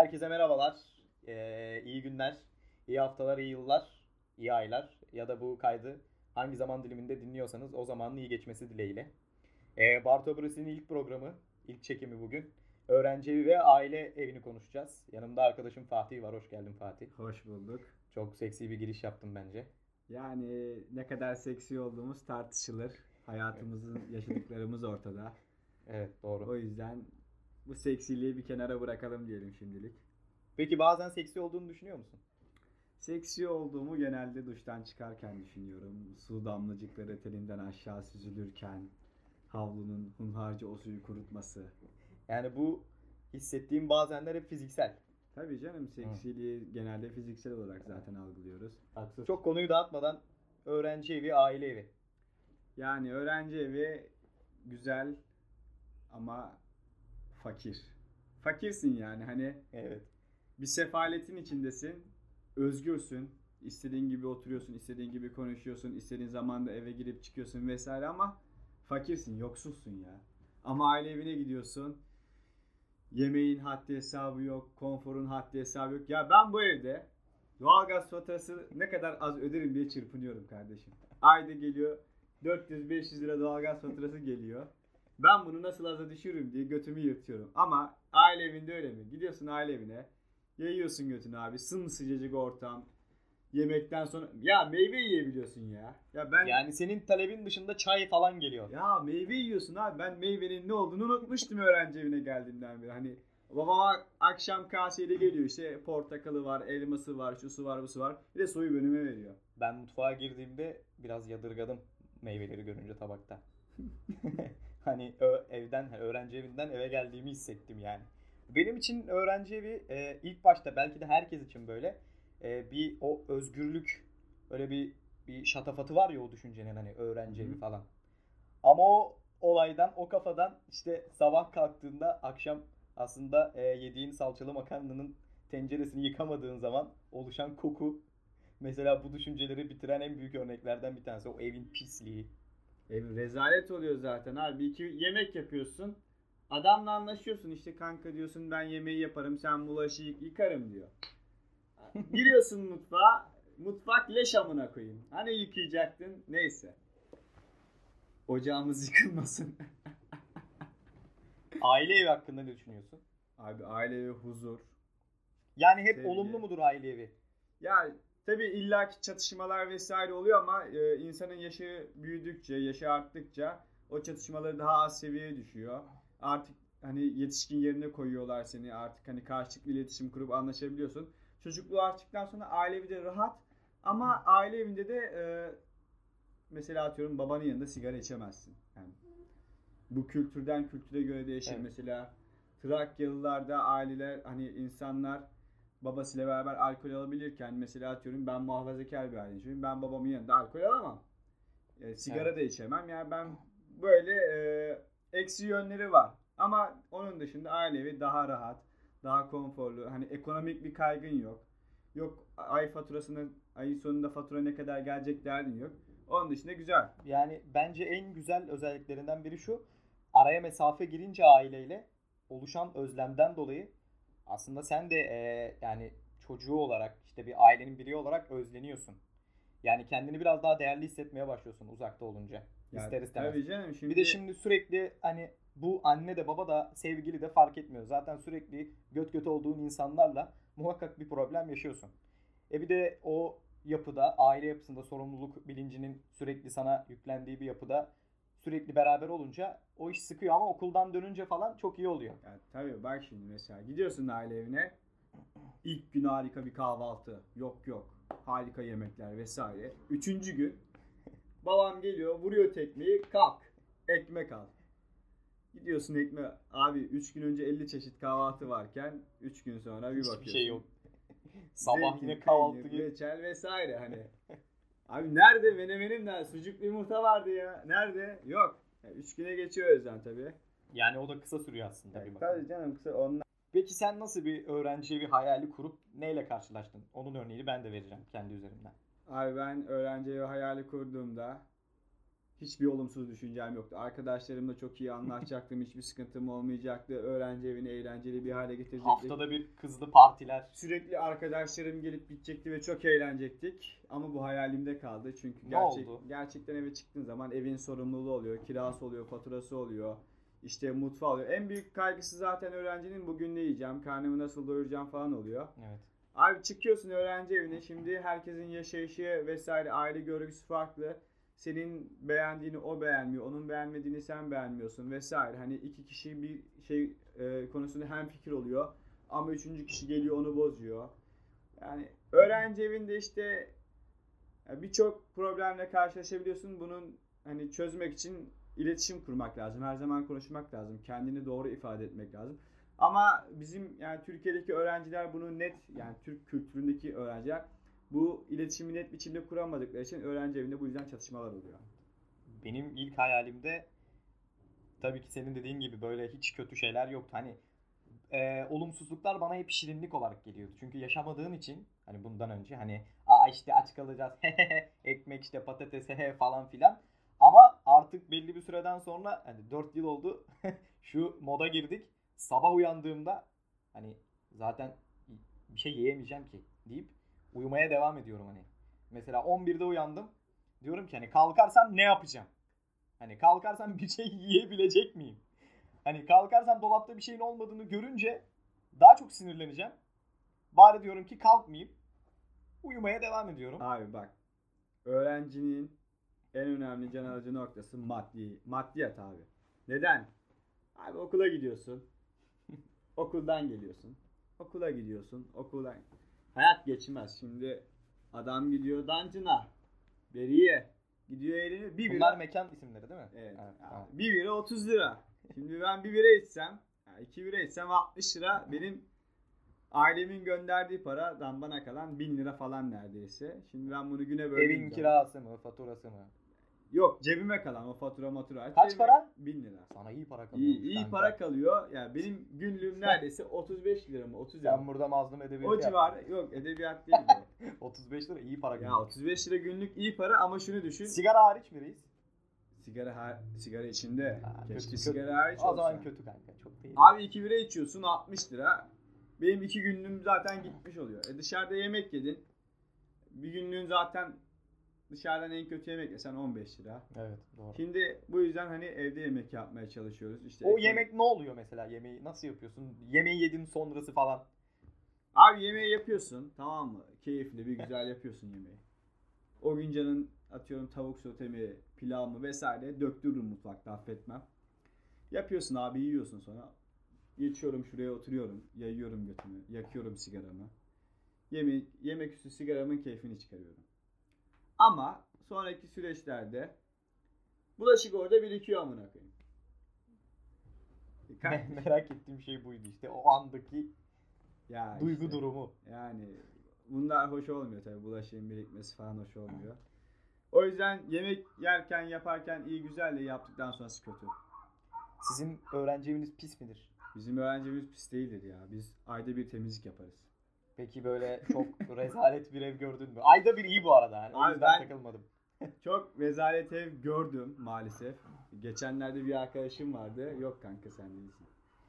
Herkese merhabalar, iyi günler, iyi haftalar, iyi yıllar, iyi aylar ya da bu kaydı hangi zaman diliminde dinliyorsanız o zamanın iyi geçmesi dileğiyle. Bart Obrıs'ın ilk programı, ilk çekimi bugün. Öğrenci evi ve aile evini konuşacağız. Yanımda arkadaşım Fatih var, hoş geldin Fatih. Hoş bulduk. Çok seksi bir giriş yaptım bence. Yani ne kadar seksi olduğumuz tartışılır. Hayatımızın yaşadıklarımız ortada. Evet, doğru. O yüzden bu seksiliği bir kenara bırakalım diyelim şimdilik. Peki bazen seksi olduğunu düşünüyor musun? Seksi olduğumu genelde duştan çıkarken düşünüyorum. Su damlacıkları telinden aşağı süzülürken, havlunun hunharca o suyu kurutması. Yani bu hissettiğim bazenler hep fiziksel. Tabii canım, seksiliği genelde fiziksel olarak zaten algılıyoruz. Haksız. Çok konuyu dağıtmadan öğrenci evi, aile evi. Yani öğrenci evi güzel ama fakir. Fakirsin yani hani. Evet. Bir sefaletin içindesin, özgürsün, istediğin gibi oturuyorsun, istediğin gibi konuşuyorsun, istediğin zamanda eve girip çıkıyorsun vesaire ama fakirsin, yoksulsun ya. Ama aile evine gidiyorsun, yemeğin haddi hesabı yok, konforun haddi hesabı yok. Ya ben bu evde doğalgaz faturası ne kadar az öderim diye çırpınıyorum kardeşim. Ayda geliyor, 400-500 lira doğalgaz faturası geliyor. Ben bunu nasıl aza düşürürüm diye götümü yırtıyorum. Ama aile evinde öyle mi? Gidiyorsun aile evine, yayıyorsun götünü abi, sımsıcacık ortam. Yemekten sonra ya meyve yiyebiliyorsun ya. Ya ben yani senin talebin dışında çay falan geliyor. Ya meyve yiyorsun abi. Ben meyvenin ne olduğunu unutmuştum öğrenci evine geldiğimden beri. Hani babama akşam kaseyle geliyor, işte portakalı var, elması var, şusu var, busu var. Bir de soyu bölüme veriyor. Ben mutfağa girdiğimde biraz yadırgadım meyveleri görünce tabakta. Hani evden, öğrenci evinden eve geldiğimi hissettim yani. Benim için öğrenci evi ilk başta, belki de herkes için böyle bir o özgürlük, öyle bir şatafatı var ya o düşüncenin, hani öğrenci evi falan. Ama o olaydan, o kafadan işte sabah kalktığında akşam aslında yediğin salçalı makarnanın tenceresini yıkamadığın zaman oluşan koku. Mesela bu düşünceleri bitiren en büyük örneklerden bir tanesi o evin pisliği. Ev rezalet oluyor zaten abi. İki yemek yapıyorsun. Adamla anlaşıyorsun, işte kanka diyorsun ben yemeği yaparım, sen bulaşığı yıkarım diyor. Giriyorsun mutfağa, mutfak leş amına koyayım. Hani yıkayacaktın, neyse. Ocağımız yıkılmasın. Aile evi hakkında ne düşünüyorsun? Abi aile evi huzur. Yani hep sevgi. Olumlu mudur aile evi? Yani tabii illaki çatışmalar vesaire oluyor ama insanın yaşı büyüdükçe, yaşı arttıkça o çatışmaları daha az seviyeye düşüyor. Artık hani yetişkin yerine koyuyorlar seni, artık hani karşılıklı iletişim kurup anlaşabiliyorsun. Çocukluğu açtıktan sonra aile evi de rahat ama aile evinde de mesela atıyorum babanın yanında sigara içemezsin. Yani bu kültürden kültüre göre değişir. Evet. Mesela Trakyalılarda aileler, hani insanlar babasıyla beraber alkol alabilirken, mesela atıyorum ben muhafazakar bir aileyim, ben babamın yanında alkol alamam. Sigara da içemem. Yani ben böyle eksi yönleri var ama onun dışında aile evi daha rahat, daha konforlu. Hani ekonomik bir kaygın yok. Yok ay faturasını, ayın sonunda fatura ne kadar gelecek derdin yok. Onun dışında güzel. Yani bence en güzel özelliklerinden biri şu. Araya mesafe girince aileyle oluşan özlemden dolayı aslında sen de yani çocuğu olarak, işte bir ailenin biri olarak özleniyorsun. Yani kendini biraz daha değerli hissetmeye başlıyorsun uzakta olunca. Yani, ister istemez. Tabii canım, şimdi... Bir de şimdi sürekli hani bu anne de baba da sevgili de fark etmiyor. Zaten sürekli göt göt olduğun insanlarla muhakkak bir problem yaşıyorsun. Bir de o yapıda, aile yapısında sorumluluk bilincinin sürekli sana yüklendiği bir yapıda sürekli beraber olunca o iş sıkıyor ama okuldan dönünce falan çok iyi oluyor. Yani, tabii bak şimdi mesela gidiyorsun aile evine, ilk gün harika bir kahvaltı, yok harika yemekler vesaire. 3. gün babam geliyor, vuruyor tekmeyi, kalk ekmek al. Gidiyorsun ekmeği. Abi 3 gün önce 50 çeşit kahvaltı varken 3 gün sonra bir bakıyorsun. Hiçbir şey yok. Sabah yine kahvaltı gibi. Reçel vesaire hani. Abi nerede menemenim, nerede? Sucuklu yumurta vardı ya. Nerede? Yok. 3 güne geçiyor özlem tabii. Yani o da kısa sürüyor aslında. Yani, tabii canım kısa. Ondan... Peki sen nasıl bir öğrenci evi hayali kurup neyle karşılaştın? Onun örneğini ben de vereceğim kendi üzerimden. Abi ben öğrenci evi hayali kurduğumda hiçbir olumsuz düşüncem yoktu. Arkadaşlarımla çok iyi anlaşacaktım. Hiçbir sıkıntım olmayacaktı. Öğrenci evini eğlenceli bir hale getirecektik. Haftada bir kızlı partiler. Sürekli arkadaşlarım gelip gidecekti ve çok eğlenecektik. Ama bu hayalimde kaldı. Çünkü gerçekten eve çıktığın zaman evin sorumluluğu oluyor. Kirası oluyor, faturası oluyor. İşte mutfağı oluyor. En büyük kaygısı zaten öğrencinin bugün ne yiyeceğim, karnımı nasıl doyuracağım falan oluyor. Evet. Abi çıkıyorsun öğrenci evine. Şimdi herkesin yaşayışı vesaire aile görgüsü farklı. Senin beğendiğini o beğenmiyor, onun beğenmediğini sen beğenmiyorsun vesaire. Hani iki kişi bir şey konusunda hemfikir oluyor ama üçüncü kişi geliyor onu bozuyor. Yani öğrenci evinde işte birçok problemle karşılaşabiliyorsun. Bunun hani çözmek için iletişim kurmak lazım. Her zaman konuşmak lazım. Kendini doğru ifade etmek lazım. Ama bizim yani Türkiye'deki öğrenciler bunu net, yani Türk kültüründeki öğrenciler bu iletişimi net biçimde kuramadıkları için öğrenci evinde bu yüzden çatışmalar oluyor. Benim ilk hayalimde tabii ki senin dediğin gibi böyle hiç kötü şeyler yoktu. Hani olumsuzluklar bana hep şirinlik olarak geliyordu. Çünkü yaşamadığın için hani bundan önce hani işte aç kalacağız ekmek işte patates falan filan. Ama artık belli bir süreden sonra hani 4 yıl oldu şu moda girdik. Sabah uyandığımda hani zaten bir şey yiyemeyeceğim ki deyip uyumaya devam ediyorum hani. Mesela 11'de uyandım. Diyorum ki hani kalkarsam ne yapacağım? Hani kalkarsam bir şey yiyebilecek miyim? Hani kalkarsam dolapta bir şeyin olmadığını görünce daha çok sinirleneceğim. Bari diyorum ki kalkmayayım. Uyumaya devam ediyorum. Abi bak. Öğrencinin en önemli can alıcı noktası maddiyat abi. Neden? Abi okula gidiyorsun. Okuldan geliyorsun. Okula gidiyorsun. Okuldan hayat geçmez. Şimdi adam gidiyor Dancına, Beriye, gidiyor eğleniyor. Bir bunlar bira... mekan isimleri değil mi? Evet. Evet. Bir bira 30 lira. Şimdi ben bir bira içsem, yani iki bira içsem 60 lira. Benim ailemin gönderdiği paradan bana kalan 1000 lira falan neredeyse. Şimdi ben bunu güne böldüm. Evin kirası mı, faturası mı? Yok, cebime kalan o fatura. Kaç para? 1000 lira. Sana iyi para kalıyor. İyi para kalıyor. Yani benim günlüğüm neredeyse 35 lira mı? 30 lira. Ben burada mazlum edebiyat. O civarı. Yok, edebiyat değil mi? 35 lira iyi para günlük. Ya 35 lira günlük iyi para ama şunu düşün. Sigara hariç mi reis? Sigara içinde. Keşke sigara hariç olsa. O zaman kötü kanka. Çok değil. Abi 2 bira içiyorsun 60 lira. Benim 2 günlüğüm zaten gitmiş oluyor. Dışarıda yemek yedin. Bir günlüğün zaten dışarıdan en kötü yemek yesen 15 lira. Evet, doğru. Şimdi bu yüzden hani evde yemek yapmaya çalışıyoruz. İşte o yemek ne oluyor mesela? Yemeği nasıl yapıyorsun? Yemeği yedin sonrası falan. Abi yemeği yapıyorsun, tamam mı? Keyifli bir güzel yapıyorsun yemeği. O gün canın atıyorum tavuk sotemi, pilav mı vesaire döktürürüm mutfakta, affetmem. Yapıyorsun abi, yiyorsun sonra. Geçiyorum şuraya, oturuyorum. Yayıyorum götümü, yakıyorum sigaramı. Yemek üstü sigaramın keyfini çıkarıyorum. Ama sonraki süreçlerde bulaşık orada birikiyor amına koyayım. Merak ettiğim şey buydu işte. O andaki ya duygu işte, durumu. Yani bunlar hoş olmuyor tabii. Bulaşığın birikmesi falan hoş olmuyor. O yüzden yemek yerken, yaparken iyi güzel de yaptıktan sonrası kötü. Sizin öğrenci eviniz pis midir? Bizim öğrenci evimiz pis değildir ya. Biz ayda bir temizlik yaparız. Peki böyle çok rezalet bir ev gördün mü? Ayda bir iyi bu arada. Yani. O yüzden takılmadım. Çok rezalet ev gördüm maalesef. Geçenlerde bir arkadaşım vardı. Yok kanka sen değilsin.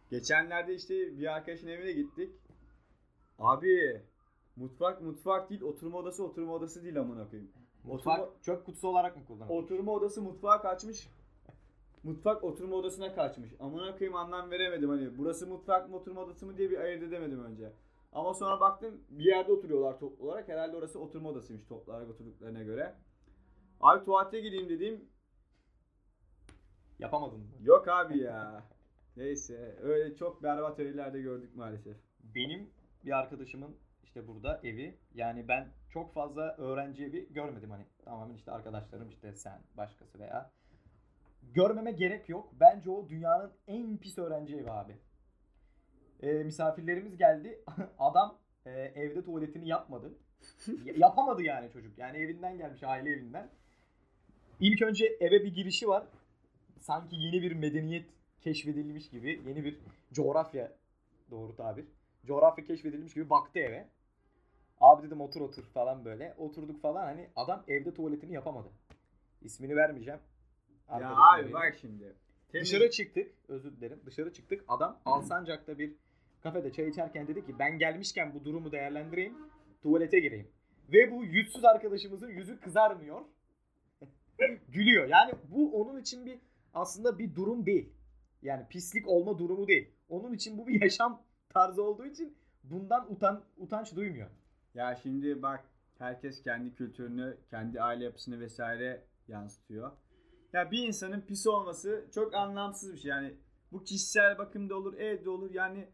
Geçenlerde işte bir arkadaşın evine gittik. Abi mutfak değil, oturma odası değil amına koyayım. Mutfak çöp kutusu olarak mı kullanılıyor? Oturma odası mutfağa kaçmış. Mutfak oturma odasına kaçmış. Amına koyayım anlam veremedim hani. Burası mutfak mı oturma odası mı diye bir ayırt edemedim önce. Ama sonra baktım bir yerde oturuyorlar toplu olarak. Herhalde orası oturma odasıymış toplu olarak oturduklarına göre. Abi tuvalete gideyim dediğim... Yapamadın mı? Yok abi ya. Neyse öyle çok berbat evlerde gördük maalesef. Benim bir arkadaşımın işte burada evi. Yani ben çok fazla öğrenci evi görmedim hani. Tamamen işte arkadaşlarım işte sen başkası veya. Görmeme gerek yok. Bence o dünyanın en pis öğrenci evi abi. Misafirlerimiz geldi. Adam evde tuvaletini yapmadı. Yapamadı yani çocuk. Yani evinden gelmiş, aile evinden. İlk önce eve bir girişi var. Sanki yeni bir medeniyet keşfedilmiş gibi. Yeni bir coğrafya, doğru tabir. Coğrafya keşfedilmiş gibi baktı eve. Abi dedim otur falan böyle. Oturduk falan hani adam evde tuvaletini yapamadı. İsmini vermeyeceğim. Ya abi bak şimdi. Dışarı çıktık. Özür dilerim. Dışarı çıktık. Adam Alsancak'ta bir kafede çay içerken dedi ki ben gelmişken bu durumu değerlendireyim. Tuvalete gireyim. Ve bu yüzsüz arkadaşımızın yüzü kızarmıyor. Gülüyor. Yani bu onun için bir aslında bir durum değil. Yani pislik olma durumu değil. Onun için bu bir yaşam tarzı olduğu için bundan utanç duymuyor. Ya şimdi bak herkes kendi kültürünü, kendi aile yapısını vesaire yansıtıyor. Ya bir insanın pis olması çok anlamsız bir şey. Yani bu kişisel bakımda olur, evde olur. Yani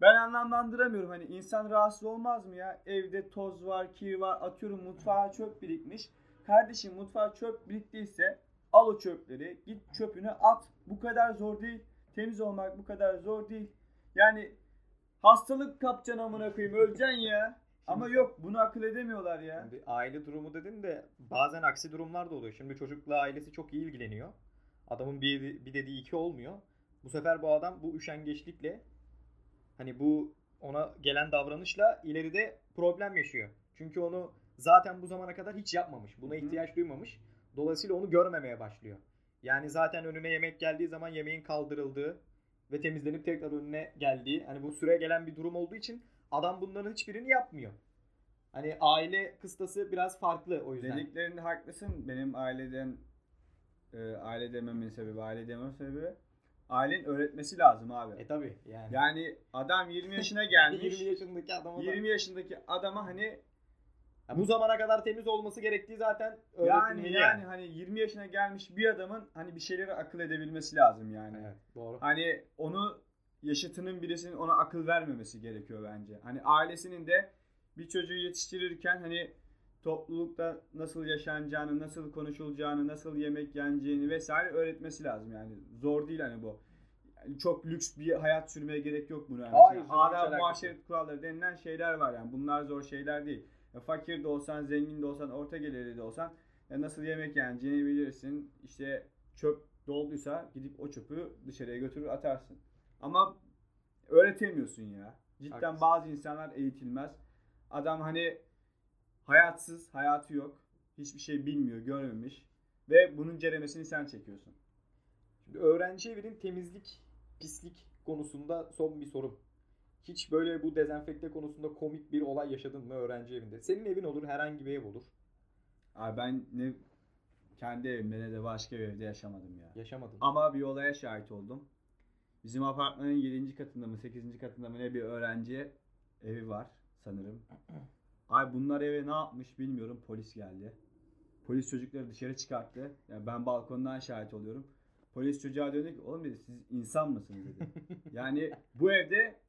ben anlamlandıramıyorum. Hani insan rahatsız olmaz mı ya? Evde toz var, kir var. Atıyorum mutfağa çöp birikmiş. Kardeşim mutfağa çöp biriktiyse al o çöpleri, git çöpünü at. Bu kadar zor değil. Temiz olmak bu kadar zor değil. Yani hastalık kapacaksın amına koyayım, öleceksin ya. Ama yok, bunu akıl edemiyorlar ya. Şimdi aile durumu dedin de bazen aksi durumlar da oluyor. Şimdi çocukla ailesi çok iyi ilgileniyor. Adamın bir dediği iki olmuyor. Bu sefer bu adam bu üşengeçlikle hani bu ona gelen davranışla ileride problem yaşıyor. Çünkü onu zaten bu zamana kadar hiç yapmamış. Buna ihtiyaç duymamış. Dolayısıyla onu görmemeye başlıyor. Yani zaten önüne yemek geldiği zaman yemeğin kaldırıldığı ve temizlenip tekrar önüne geldiği, hani bu süre gelen bir durum olduğu için adam bunların hiçbirini yapmıyor. Hani aile kıstası biraz farklı o yüzden. Dediklerinde haklısın. Benim aile dememin sebebi ailenin öğretmesi lazım abi. Tabii yani. Yani adam 20 yaşına gelmiş. 20 yaşındaki adama hani bu zamana kadar temiz olması gerektiği zaten öğretilmeli. Yani hani 20 yaşına gelmiş bir adamın hani bir şeyleri akıl edebilmesi lazım yani. Evet, doğru. Hani onu yaşıtının birisinin ona akıl vermemesi gerekiyor bence. Hani ailesinin de bir çocuğu yetiştirirken hani toplulukta nasıl yaşanacağını, nasıl konuşulacağını, nasıl yemek yeneceğini vesaire öğretmesi lazım yani. Zor değil hani bu. Yani çok lüks bir hayat sürmeye gerek yok buna. Yani adab, muhaşeret kuralları denilen şeyler var yani. Bunlar zor şeyler değil. Ya fakir de olsan, zengin de olsan, orta gelirli de olsan nasıl yemek yeneceğini bilirsin. İşte çöp dolduysa gidip o çöpü dışarıya götürür atarsın. Ama öğretemiyorsun ya. Cidden haklısın. Bazı insanlar eğitilmez. Adam hani hayatsız, hayatı yok. Hiçbir şey bilmiyor, görmemiş. Ve bunun ceremesini sen çekiyorsun. Şimdi öğrenci evinin temizlik, pislik konusunda son bir sorum. Hiç böyle bu dezenfekte konusunda komik bir olay yaşadın mı öğrenci evinde? Senin evin olur, herhangi bir ev olur. Abi ben ne kendi evimde ne de başka bir evde yaşamadım ya. Yaşamadım. Ama bir olaya şahit oldum. Bizim apartmanın 7. katında mı 8. katında mı ne bir öğrenci evi var sanırım. Ay bunlar eve ne yapmış bilmiyorum, polis geldi. Polis çocukları dışarı çıkarttı. Yani ben balkondan şahit oluyorum. Polis çocuğa döndü ki oğlum dedi siz insan mısınız dedi. Yani bu evde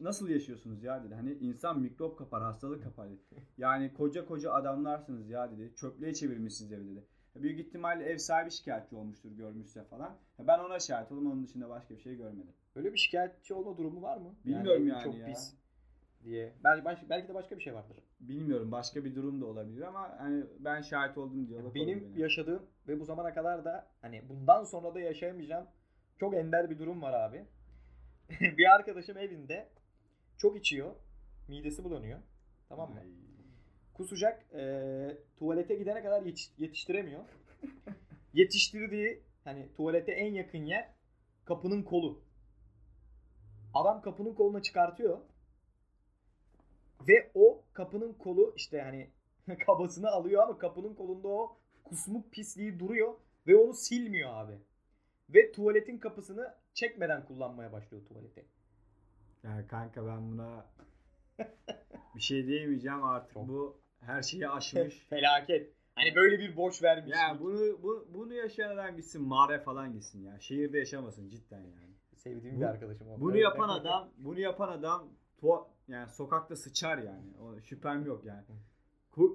nasıl yaşıyorsunuz ya dedi. Hani insan mikrop kapar, hastalık kapar dedi. Yani koca adamlarsınız ya dedi. Çöplüğe çevirmişsiniz evi dedi. Büyük ihtimalle ev sahibi şikayetçi olmuştur, görmüşse falan. Ben ona şahit oldum, onun dışında başka bir şey görmedim. Öyle bir şikayetçi olma durumu var mı? Bilmiyorum yani çok ya. Pis diye. Belki de başka bir şey vardır. Bilmiyorum, başka bir durum da olabilir ama hani ben şahit oldum diye. Benim yaşadığım ve bu zamana kadar da hani bundan sonra da yaşayamayacağım çok ender bir durum var abi. Bir arkadaşım evinde çok içiyor, midesi bulanıyor. Tamam mı? Ay. Kusacak, tuvalete gidene kadar yetiştiremiyor. Yetiştirdiği hani tuvalete en yakın yer kapının kolu. Adam kapının koluna çıkartıyor. Ve o kapının kolu işte hani kabasını alıyor ama kapının kolunda o kusmuk pisliği duruyor. Ve onu silmiyor abi. Ve tuvaletin kapısını çekmeden kullanmaya başlıyor tuvaleti. Ya kanka ben buna bir şey diyemeyeceğim artık çok. Bu her şeyi aşmış. Felaket. Hani böyle bir borç vermiş. Ya bunu yaşayan adam gitsin mağara falan gitsin ya. Şehirde yaşamasın cidden yani. Sevdiğim bir arkadaşım oldu. Bunu yapan adam yani sokakta sıçar yani. O şüphem yok yani.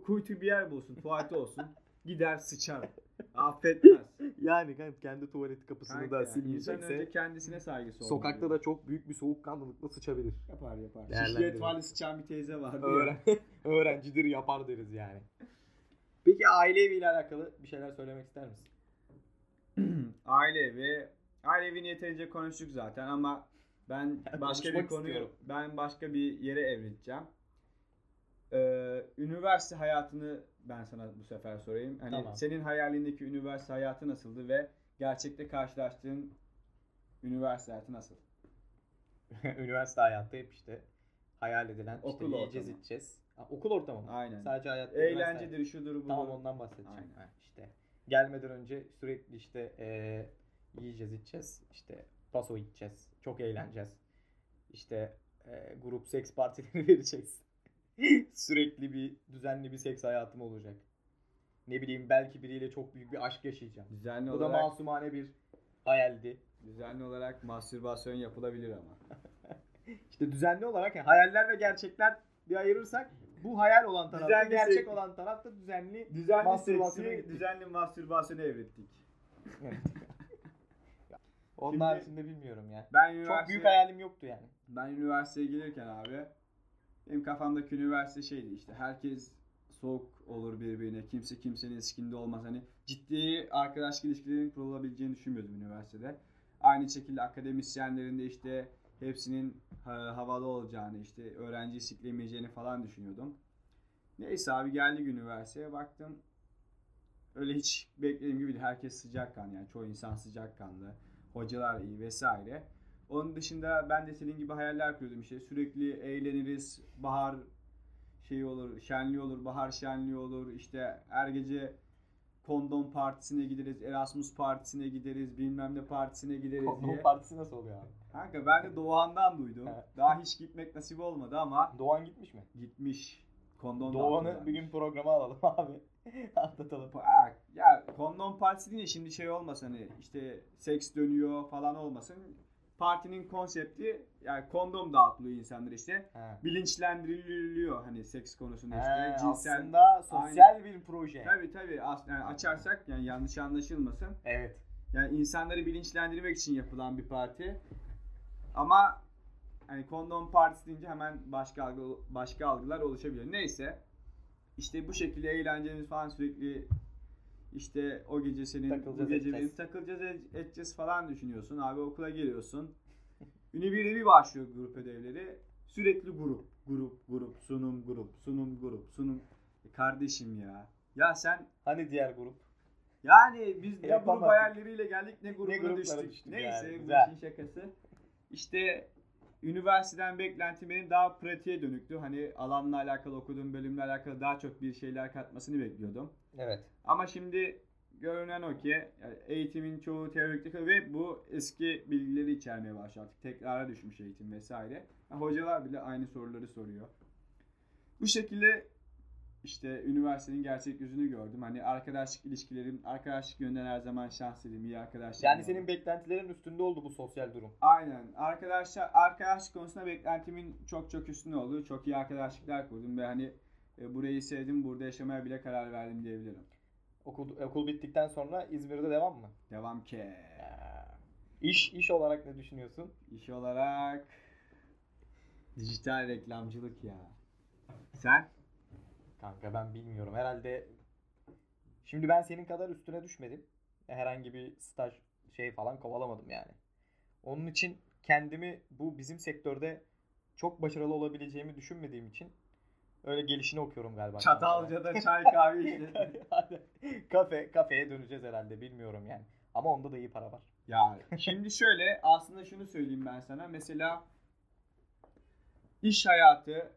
Kuytu bir yer bulsun, tuvaleti olsun. Gider sıçar. Affetmez. Yani kendi tuvalet kapısını kanka da silmeyecekse. İnsan önce kendisine saygısı olmalı. Sokakta olabilir. Da çok büyük bir soğukkanlılıkla sıçabilir. Yapar. Şişli etvarlı sıçan bir teyze vardı. Öğrencidir yapar deriz yani. Peki aile eviyle alakalı bir şeyler söylemek ister misin? Aile evini yeterince konuştuk zaten ama ben başka bir yere evrileceğim. Üniversite hayatını ben sana bu sefer sorayım. Hani tamam. Senin hayalindeki üniversite hayatı nasıldı ve gerçekte karşılaştığın üniversite hayatı nasıl? Üniversite hayatı hep işte hayal edilen okul işte yiyeceğiz içeceğiz. Okul ortamı mı? Aynen. Sadece hayat eğlencedir, şudur budur. Tamam, ondan bahsedeceğim. Aynen. İşte gelmeden önce sürekli işte yiyeceğiz içeceğiz. İşte paso içeceğiz. Çok eğleneceğiz. İşte grup seks partileri vereceğiz. Sürekli bir düzenli bir seks hayatım olacak. Ne bileyim, belki biriyle çok büyük bir aşk yaşayacağım. Düzenli olarak, bu da masumane bir hayaldi. Düzenli olarak mastürbasyon yapılabilir ama. İşte düzenli olarak yani hayaller ve gerçekler diye ayırırsak, bu hayal olan tarafta, düzenli gerçek seksi olan tarafta düzenli mastürbasyona gittik. Düzenli mastürbasyona evrildik. Onlar içinde bilmiyorum ya. Yani. Çok büyük hayalim yoktu yani. Ben üniversiteye gelirken abi, benim kafamdaki üniversite şeydi işte, herkes soğuk olur birbirine, kimse kimsenin sikinde olmaz. Hani ciddi arkadaş ilişkilerinin kurulabileceğini düşünmüyordum üniversitede. Aynı şekilde akademisyenlerin de işte hepsinin havalı olacağını, işte öğrenci siklemeyeceğini falan düşünüyordum. Neyse abi, geldik üniversiteye, baktım öyle hiç beklediğim gibi herkes sıcakkanlı, yani çoğu insan sıcakkanlı, hocalar iyi vesaire. Onun dışında ben de senin gibi hayaller kuruyordum işte. Sürekli eğleniriz, bahar şeyi olur, şenliği olur, bahar şenliği olur. İşte her gece kondom partisine gideriz, Erasmus partisine gideriz, bilmem ne partisine gideriz diye. Kondom partisi nasıl oluyor abi? Kanka ben de Doğan'dan duydum. Daha hiç gitmek nasip olmadı ama. Doğan gitmiş mi? Gitmiş. Kondomdan Doğan'ı bir gün programa alalım abi. Atlatalım. Ya kondom partisi diye şimdi şey olmasın, hani işte seks dönüyor falan olmasın. Partinin konsepti yani kondom dağıtılıyor insanlara işte. He. Bilinçlendiriliyor hani seks konusunda işte. Cinsel, aslında sosyal aynı bir proje. Tabii yani açarsak yani yanlış anlaşılmasın. Evet. Yani insanları bilinçlendirmek için yapılan bir parti. Ama hani kondom partisi deyince hemen başka algılar oluşabiliyor. Neyse işte bu şekilde eğlencemiz falan sürekli. İşte o gece senin, takılacağız, bu gece benim, takılacağız edeceğiz falan düşünüyorsun. Abi okula geliyorsun. Ünibir'e bir başlıyor grup ödevleri. Sürekli grup, sunum grup. Kardeşim ya. Ya sen... Hani diğer grup? Yani biz ne grup hayalleriyle geldik, ne gruplara düştük. Neyse yani, bu işin şakası. İşte üniversiteden beklentim benim daha pratiğe dönüktü. Hani alanla alakalı, okuduğum bölümle alakalı daha çok bir şeyler katmasını bekliyordum. Evet. Ama şimdi görünen o ki yani eğitimin çoğu teorik ve bu eski bilgileri içermeye başladı. Artık tekrara düşmüş eğitim vesaire. Yani hocalar bile aynı soruları soruyor. Bu şekilde işte üniversitenin gerçek yüzünü gördüm. Hani arkadaşlık ilişkilerim, arkadaşlık yönden her zaman şanslıydım, iyi arkadaşlık. Yani senin beklentilerin üstünde oldu bu sosyal durum. Aynen. Arkadaşlık konusunda beklentimin çok çok üstünde oldu. Çok iyi arkadaşlıklar kurdum ve hani burayı sevdim, burada yaşamaya bile karar verdim diyebilirim. Okul bittikten sonra İzmir'de devam mı? Devam ki. İş olarak ne düşünüyorsun? İş olarak dijital reklamcılık ya. Sen? Kanka ben bilmiyorum. Herhalde şimdi ben senin kadar üstüne düşmedim. Herhangi bir staj şey falan kovalamadım yani. Onun için kendimi bu bizim sektörde çok başarılı olabileceğimi düşünmediğim için öyle gelişini okuyorum galiba. Çatalca'da çay kahve içti. Kafeye döneceğiz herhalde, bilmiyorum yani. Ama onda da iyi para var. Yani şimdi şöyle, aslında şunu söyleyeyim ben sana. Mesela iş hayatı,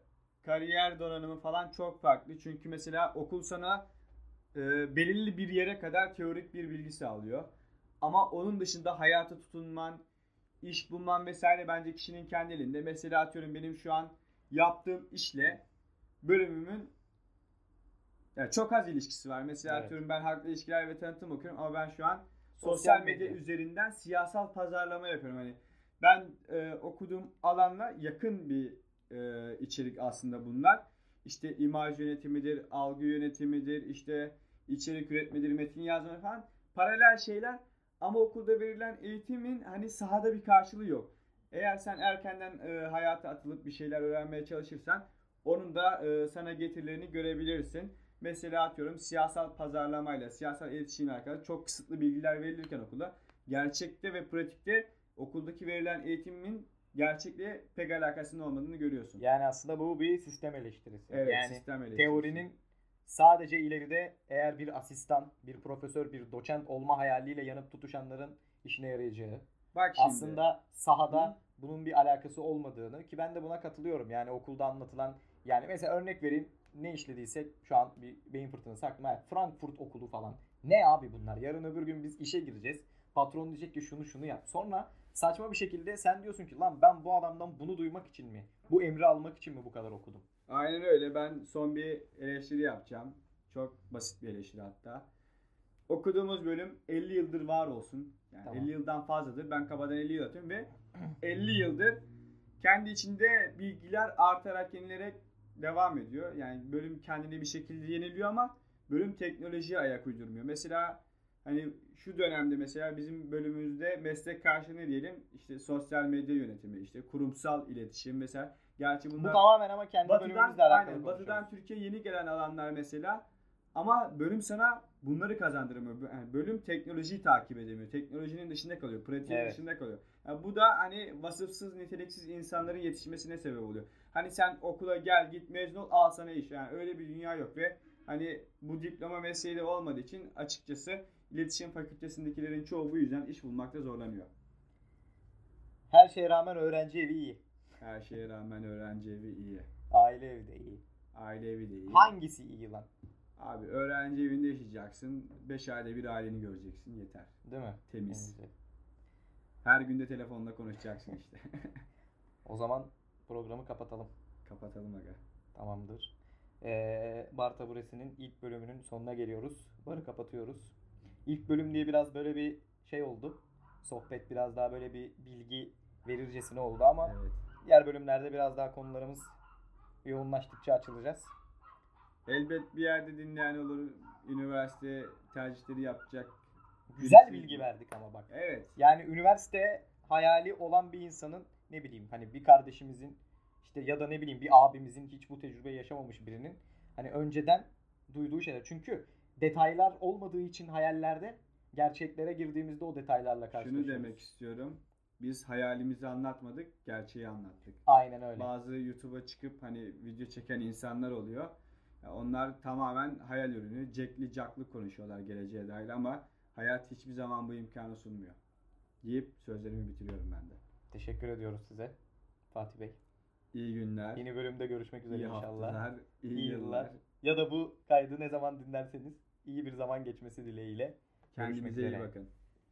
kariyer donanımı falan çok farklı. Çünkü mesela okul sana belirli bir yere kadar teorik bir bilgi sağlıyor. Ama onun dışında hayata tutunman, iş bulman vesaire bence kişinin kendi elinde. Mesela atıyorum benim şu an yaptığım işle bölümümün yani çok az ilişkisi var. Mesela evet, atıyorum ben halkla ilişkiler ve tanıtım okuyorum ama ben şu an sosyal medya üzerinden siyasal pazarlama yapıyorum. Hani ben okuduğum alanla yakın bir içerik aslında bunlar. İşte imaj yönetimidir, algı yönetimidir, işte içerik üretmedir, metin yazma falan. Paralel şeyler ama okulda verilen eğitimin hani sahada bir karşılığı yok. Eğer sen erkenden hayata atılıp bir şeyler öğrenmeye çalışırsan onun da sana getirilerini görebilirsin. Mesela atıyorum siyasal pazarlamayla, siyasal iletişimle alakalı çok kısıtlı bilgiler verilirken okulda, gerçekte ve pratikte okuldaki verilen eğitimin gerçekle pek alakasının olmadığını görüyorsun. Yani aslında bu bir sistem eleştirisi. Evet, yani sistem eleştirisi. Teorinin sadece ileride eğer bir asistan, bir profesör, bir doçent olma hayaliyle yanıp tutuşanların işine yarayacağı. Bak şimdi. Aslında sahada bunun bir alakası olmadığını ki ben de buna katılıyorum. Yani okulda anlatılan, yani mesela örnek vereyim, ne işlediysek şu an bir beyin fırtınası aklıma. Frankfurt okulu falan. Ne abi bunlar? Yarın öbür gün biz işe gireceğiz. Patron diyecek ki şunu şunu yap. Sonra saçma bir şekilde sen diyorsun ki lan ben bu adamdan bunu duymak için mi? Bu emri almak için mi bu kadar okudum? Aynen öyle. Ben son bir eleştiri yapacağım. Çok basit bir eleştiri hatta. Okuduğumuz bölüm 50 yıldır var olsun. Yani tamam. 50 yıldan fazladır. Ben kabadan 50 yıl atıyorum ve 50 yıldır kendi içinde bilgiler artarak yenilerek devam ediyor. Yani bölüm kendine bir şekilde yeniliyor ama bölüm teknolojiye ayak uydurmuyor. Mesela hani şu dönemde mesela bizim bölümümüzde meslek karşılığı ne diyelim? İşte sosyal medya yönetimi, işte kurumsal iletişim mesela. Gerçi bunlar bu tamamen ama kendi bölümümüzle alakalı. Aynen, batıdan Türkiye'ye yeni gelen alanlar mesela. Ama bölüm sana bunları kazandırmıyor. Yani bölüm teknolojiyi takip edemiyor. Teknolojinin dışında kalıyor. Pratiğin dışında kalıyor. Yani bu da hani vasıfsız, niteliksiz insanların yetişmesine sebep oluyor. Hani sen okula gel git mezun ol al sana iş. Yani öyle bir dünya yok ve hani bu diploma mesleği de olmadığı için açıkçası iletişim fakültesindekilerin çoğu bu yüzden iş bulmakta zorlanıyor. Her şeye rağmen öğrenci evi iyi. Her şeye rağmen öğrenci evi iyi. Aile evi de iyi. Aile evi de iyi. Hangisi iyi lan? Abi öğrenci evinde yaşayacaksın. 5 ayda bir aileni göreceksin. Yeter. Değil mi? Temiz. Evet. Her gün de telefonla konuşacaksın işte. O zaman programı kapatalım. Kapatalım aga. Tamamdır. Bart Obrıs'ın ilk bölümünün sonuna geliyoruz. Barı kapatıyoruz. İlk bölüm diye biraz böyle bir şey oldu. Sohbet biraz daha böyle bir bilgi verircesine oldu ama evet. Diğer bölümlerde biraz daha konularımız yoğunlaştıkça açılacağız. Elbet bir yerde dinleyen olur. Üniversite tercihleri yapacak. Güzel bilgi verdik ama bak. Evet. Yani üniversite hayali olan bir insanın ne bileyim hani bir kardeşimizin işte ya da ne bileyim bir abimizin hiç bu tecrübeyi yaşamamış birinin hani önceden duyduğu şeyler. Çünkü detaylar olmadığı için hayallerde gerçeklere girdiğimizde o detaylarla karşılaşıyoruz. Şunu demek istiyorum. Biz hayalimizi anlatmadık, gerçeği anlattık. Aynen öyle. Bazı YouTube'a çıkıp hani video çeken insanlar oluyor. Onlar tamamen hayal ürünü. Cekli caklı konuşuyorlar geleceğe dair ama hayat hiçbir zaman bu imkanı sunmuyor. Deyip sözlerimi bitiriyorum ben de. Teşekkür ediyoruz size Fatih Bey. İyi günler. Yeni bölümde görüşmek üzere iyi inşallah. Haftalar, iyi yıllar. Ya da bu kaydı ne zaman dinlerseniz iyi bir zaman geçmesi dileğiyle. Kendinize iyi bakın.